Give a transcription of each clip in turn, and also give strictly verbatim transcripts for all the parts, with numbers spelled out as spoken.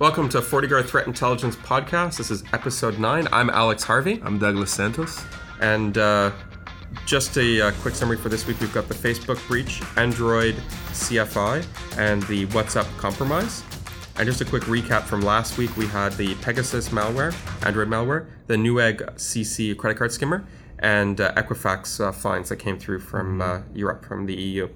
Welcome to FortiGuard Threat Intelligence Podcast. This is episode nine. I'm Alex Harvey. I'm Douglas Santos. And uh, just a uh, quick summary for this week. We've got the Facebook breach, Android C F I, and the WhatsApp compromise. And just a quick recap from last week. We had the Pegasus malware, Android malware, the Newegg C C credit card skimmer, and uh, Equifax uh, fines that came through from uh, Europe, from the E U.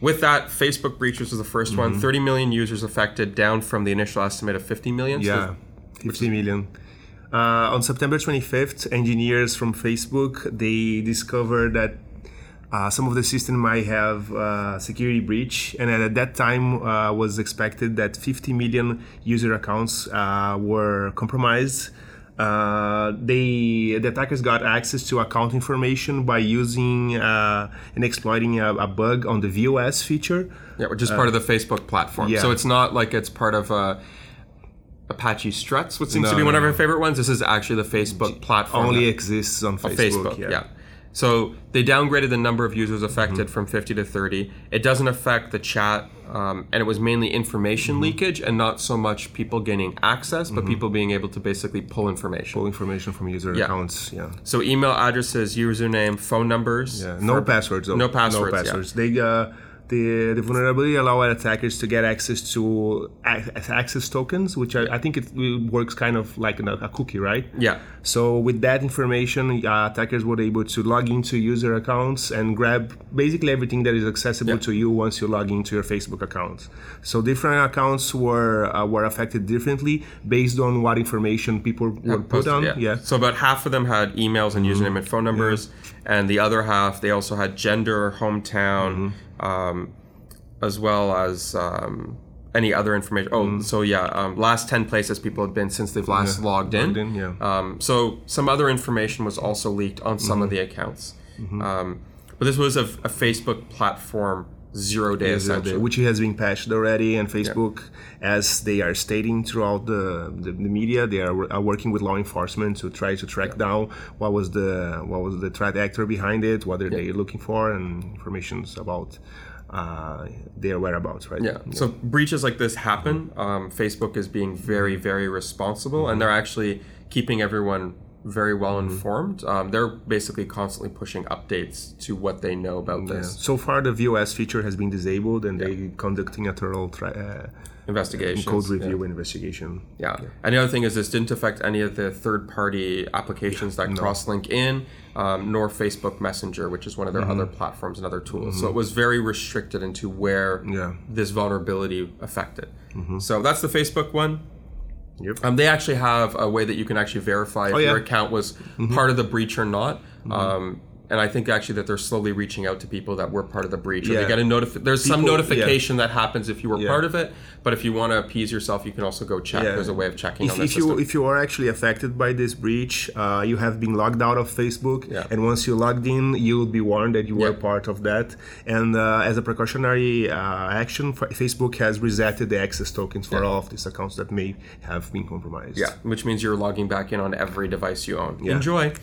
With that, Facebook breach was the first mm-hmm. one. thirty million users affected, down from the initial estimate of fifty million. Yeah, so fifty million. Uh, on September twenty-fifth, engineers from Facebook, they discovered that uh, some of the system might have uh, security breach. And at that time, uh, was expected that fifty million user accounts uh, were compromised. Uh, they the attackers got access to account information by using uh, and exploiting a, a bug on the V O S feature. Yeah, which is uh, part of the Facebook platform. Yeah. So it's not like it's part of uh, Apache Struts, which seems no, to be one no. of our favorite ones. This is actually the Facebook platform. Only exists on Facebook. Facebook yeah. yeah. So they downgraded the number of users affected mm-hmm. from fifty to thirty. It doesn't affect the chat, um, and it was mainly information mm-hmm. leakage and not so much people gaining access, but mm-hmm. people being able to basically pull information. Pull information from user yeah. accounts, yeah. So email addresses, username, phone numbers. Yeah. No, for, passwords, no passwords. No passwords. Yeah. They, uh, the, the vulnerability allowed attackers to get access to a- access tokens, which I, I think it works kind of like a, a cookie, right? Yeah. So with that information, uh, attackers were able to log into user accounts and grab basically everything that is accessible yeah. to you once you log into your Facebook account. So different accounts were uh, were affected differently based on what information people were posted, put on. Yeah. yeah. So about half of them had emails and username mm-hmm. and phone numbers, yeah. and the other half, they also had gender, hometown, mm-hmm. um, as well as... Um, any other information. Oh, mm. so yeah, um, last ten places people have been since they've last yeah. logged in. Logged in yeah. um, so some other information was also leaked on some mm-hmm. of the accounts. Mm-hmm. Um, but this was a, a Facebook platform zero day yeah, essentially. Zero day, which has been patched already, and Facebook, yeah. as they are stating throughout the, the, the media, they are, are working with law enforcement to try to track yeah. down what was the what was the threat actor behind it, what are yeah. they looking for, and information about Uh, their whereabouts, right? Yeah. yeah. So breaches like this happen. Mm-hmm. Um, Facebook is being very, very responsible, mm-hmm. and they're actually keeping everyone very well mm-hmm. informed. Um, they're basically constantly pushing updates to what they know about yeah. this. So far, the V O S feature has been disabled, and yeah. they're conducting a thorough tra- uh, investigation, code review yeah. investigation. Yeah. yeah. And the other thing is, this didn't affect any of the third-party applications yeah. that no. cross-link in. Um, nor Facebook Messenger, which is one of their mm-hmm. other platforms and other tools. Mm-hmm. So it was very restricted into where yeah. this vulnerability affected. Mm-hmm. So that's the Facebook one. Yep. Um, they actually have a way that you can actually verify if oh, yeah. your account was mm-hmm. part of the breach or not. Mm-hmm. Um, and I think actually that they're slowly reaching out to people that were part of the breach. Yeah. Or they get a notifi- There's people, some notification yeah. that happens if you were yeah. part of it, but if you want to appease yourself, you can also go check. Yeah. There's a way of checking if, on that if system. You, if you are actually affected by this breach, uh, you have been logged out of Facebook, yeah. and once you logged in, you will be warned that you were yeah. part of that. And uh, as a precautionary uh, action, Facebook has resetted the access tokens for yeah. all of these accounts that may have been compromised. Yeah, which means you're logging back in on every device you own. Yeah. Enjoy.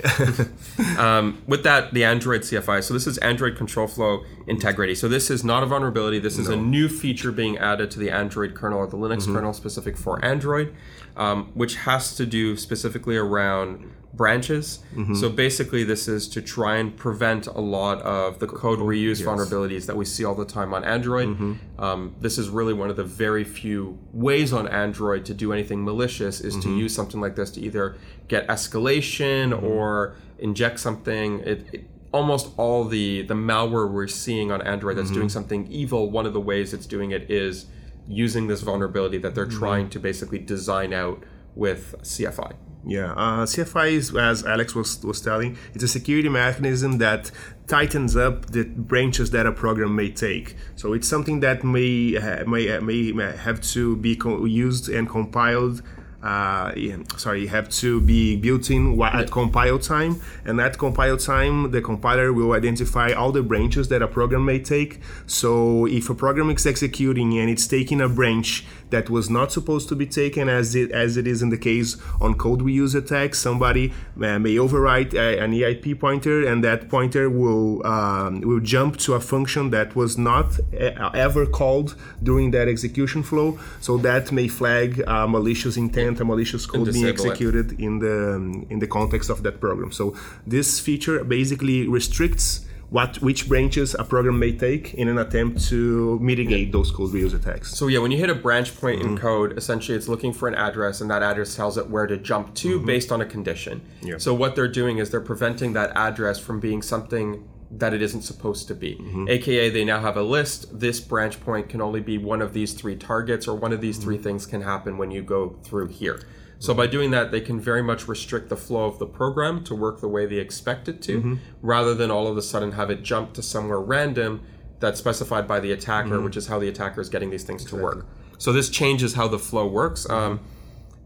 um, with that, the Android C F I. So this is Android Control Flow Integrity. So this is not a vulnerability. This is no. a new feature being added to the Android kernel or the Linux mm-hmm. kernel specific for Android, um, which has to do specifically around branches. Mm-hmm. So basically this is to try and prevent a lot of the code reuse yes. vulnerabilities that we see all the time on Android. Mm-hmm. Um, this is really one of the very few ways on Android to do anything malicious is mm-hmm. to use something like this to either get escalation mm-hmm. or inject something. It, it, almost all the, the malware we're seeing on Android that's mm-hmm. doing something evil, one of the ways it's doing it is using this vulnerability that they're mm-hmm. trying to basically design out with C F I. Yeah, uh, C F I is, as Alex was was telling, it's a security mechanism that tightens up the branches that a program may take. So it's something that may uh, may uh, may have to be co- used and compiled Uh, yeah, sorry, you have to be built in at compile time, and at compile time, the compiler will identify all the branches that a program may take. So if a program is executing and it's taking a branch that was not supposed to be taken, as it as it is in the case on code reuse attacks, somebody uh, may overwrite a, an E I P pointer, and that pointer will um, will jump to a function that was not e- ever called during that execution flow. So that may flag uh, malicious intent. A malicious code being executed it. in the um, in the context of that program. So this feature basically restricts what which branches a program may take in an attempt to mitigate yeah. those code reuse attacks. So yeah, when you hit a branch point mm-hmm. in code, essentially it's looking for an address, and that address tells it where to jump to mm-hmm. based on a condition. Yeah. So what they're doing is they're preventing that address from being something that it isn't supposed to be. Mm-hmm. A K A they now have a list. This branch point can only be one of these three targets, or one of these mm-hmm. three things can happen when you go through here. So by doing that, they can very much restrict the flow of the program to work the way they expect it to, mm-hmm. rather than all of a sudden have it jump to somewhere random that's specified by the attacker, mm-hmm. which is how the attacker is getting these things exactly. to work. So this changes how the flow works. Um,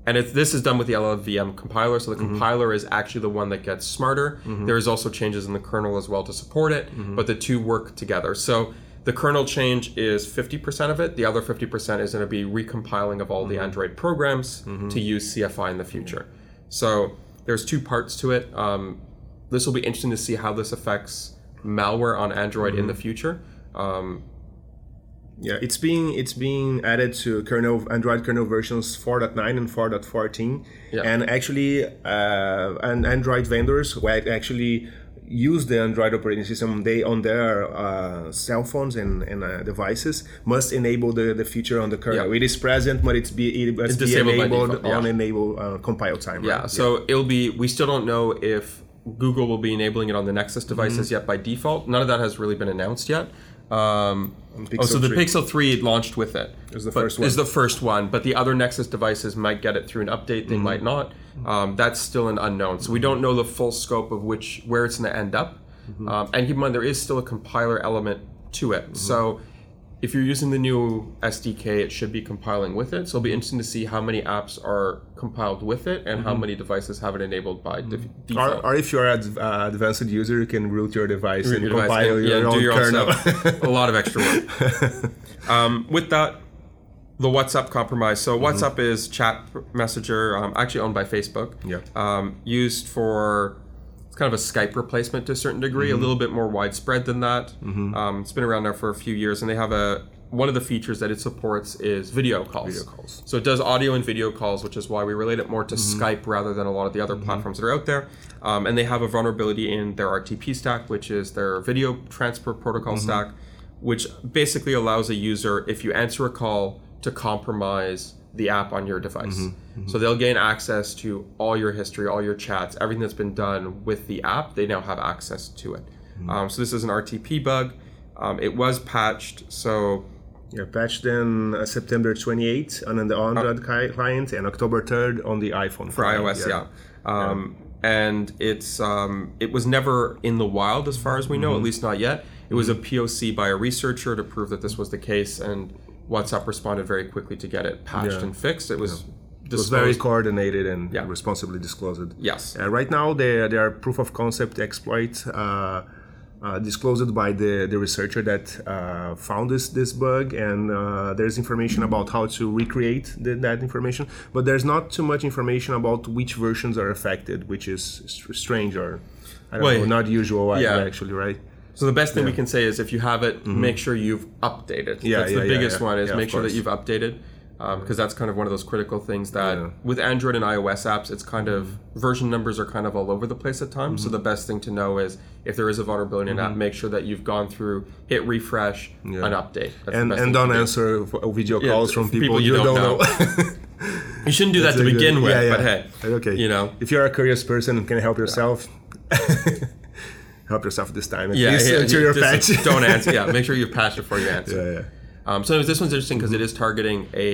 And it's, this is done with the L L V M compiler, so the mm-hmm. compiler is actually the one that gets smarter. Mm-hmm. There is also changes in the kernel as well to support it, mm-hmm. but the two work together. So the kernel change is fifty percent of it. The other fifty percent is going to be recompiling of all mm-hmm. the Android programs mm-hmm. to use C F I in the future. So there's two parts to it. Um, this will be interesting to see how this affects malware on Android mm-hmm. in the future. Um, Yeah, it's being it's being added to kernel Android kernel versions four point nine and four point fourteen, yeah. and actually, uh, and Android vendors who actually use the Android operating system, they on their uh, cell phones and, and uh, devices must enable the, the feature on the kernel. Yeah. It is present, but it's be it must it's be enabled yeah. on enable uh, compile time. Yeah, right? so yeah. it'll be. We still don't know if Google will be enabling it on the Nexus devices mm-hmm. yet by default. None of that has really been announced yet. Um, oh, so the three. Pixel three launched with it. It was the first one. Is the first one, but the other Nexus devices might get it through an update. They mm-hmm. might not. Um, that's still an unknown. So we don't know the full scope of which where it's going to end up. Mm-hmm. Um, and keep in mind, there is still a compiler element to it. Mm-hmm. So if you're using the new S D K, it should be compiling with it. So it'll be interesting to see how many apps are compiled with it and mm-hmm. how many devices have it enabled by de- default. Or, or if you're an uh, advanced user, you can root your device root and your compile device. Your, yeah, own your own kernel. A lot of extra work. um, with that, the WhatsApp compromise. So mm-hmm. WhatsApp is chat messenger, um, actually owned by Facebook, yeah. um, used for... It's kind of a Skype replacement to a certain degree, mm-hmm. a little bit more widespread than that. Mm-hmm. Um, it's been around now for a few years, and they have a one of the features that it supports is video calls. Video calls. So it does audio and video calls, which is why we relate it more to mm-hmm. Skype rather than a lot of the other mm-hmm. platforms that are out there. Um, and they have a vulnerability in their R T P stack, which is their video transfer protocol mm-hmm. stack, which basically allows a user, if you answer a call, to compromise the app on your device. Mm-hmm, mm-hmm. So they'll gain access to all your history, all your chats, everything that's been done with the app. They now have access to it. Mm-hmm. Um, so this is an R T P bug. Um, it was patched. So yeah, patched in uh, September twenty-eighth on the Android uh, client and October third on the iPhone for client. iOS. Yeah. yeah. Um, yeah. And it's um, it was never in the wild as far as we know, mm-hmm. at least not yet. It was a P O C by a researcher to prove that this was the case, and WhatsApp responded very quickly to get it patched yeah. and fixed. It was, yeah. it was very coordinated and yeah. responsibly disclosed. Yes. Uh, right now, there there are proof of concept exploit uh, uh, disclosed by the, the researcher that uh, found this, this bug, and uh, there's information about how to recreate the, that information, but there's not too much information about which versions are affected, which is strange or I don't well, know, not usual yeah. actually, right? So the best thing yeah. we can say is if you have it, mm-hmm. make sure you've updated. Yeah, that's yeah, the biggest yeah, yeah. one is yeah, make sure course. that you've updated, because um, that's kind of one of those critical things that yeah. with Android and iOS apps, it's kind of mm-hmm. version numbers are kind of all over the place at times. Mm-hmm. So the best thing to know is if there is a vulnerability mm-hmm. in an app, make sure that you've gone through, hit refresh, yeah. an update. That's and and don't answer do. video calls yeah, from people, people you, you don't, don't know. know. You shouldn't do that's that to begin good. with, yeah, yeah. but hey, okay. you know, if you're a curious person and can help yourself. Yeah. Help yourself this time. At yeah, least yeah, until your patch. Don't answer. Yeah, make sure you patch before you answer. Yeah, yeah. Um, so this one's interesting because mm-hmm. it is targeting a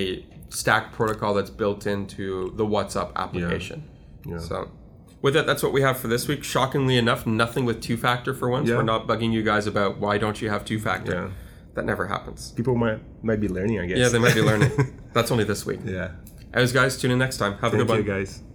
stack protocol that's built into the WhatsApp application. Yeah. Yeah. So with that, that's what we have for this week. Shockingly enough, nothing with two-factor for once. Yeah. We're not bugging you guys about why don't you have two-factor. Yeah. That never happens. People might might be learning, I guess. Yeah, they might be learning. That's only this week. Yeah. Anyways, guys, tune in next time. Have Thank a good one. You guys.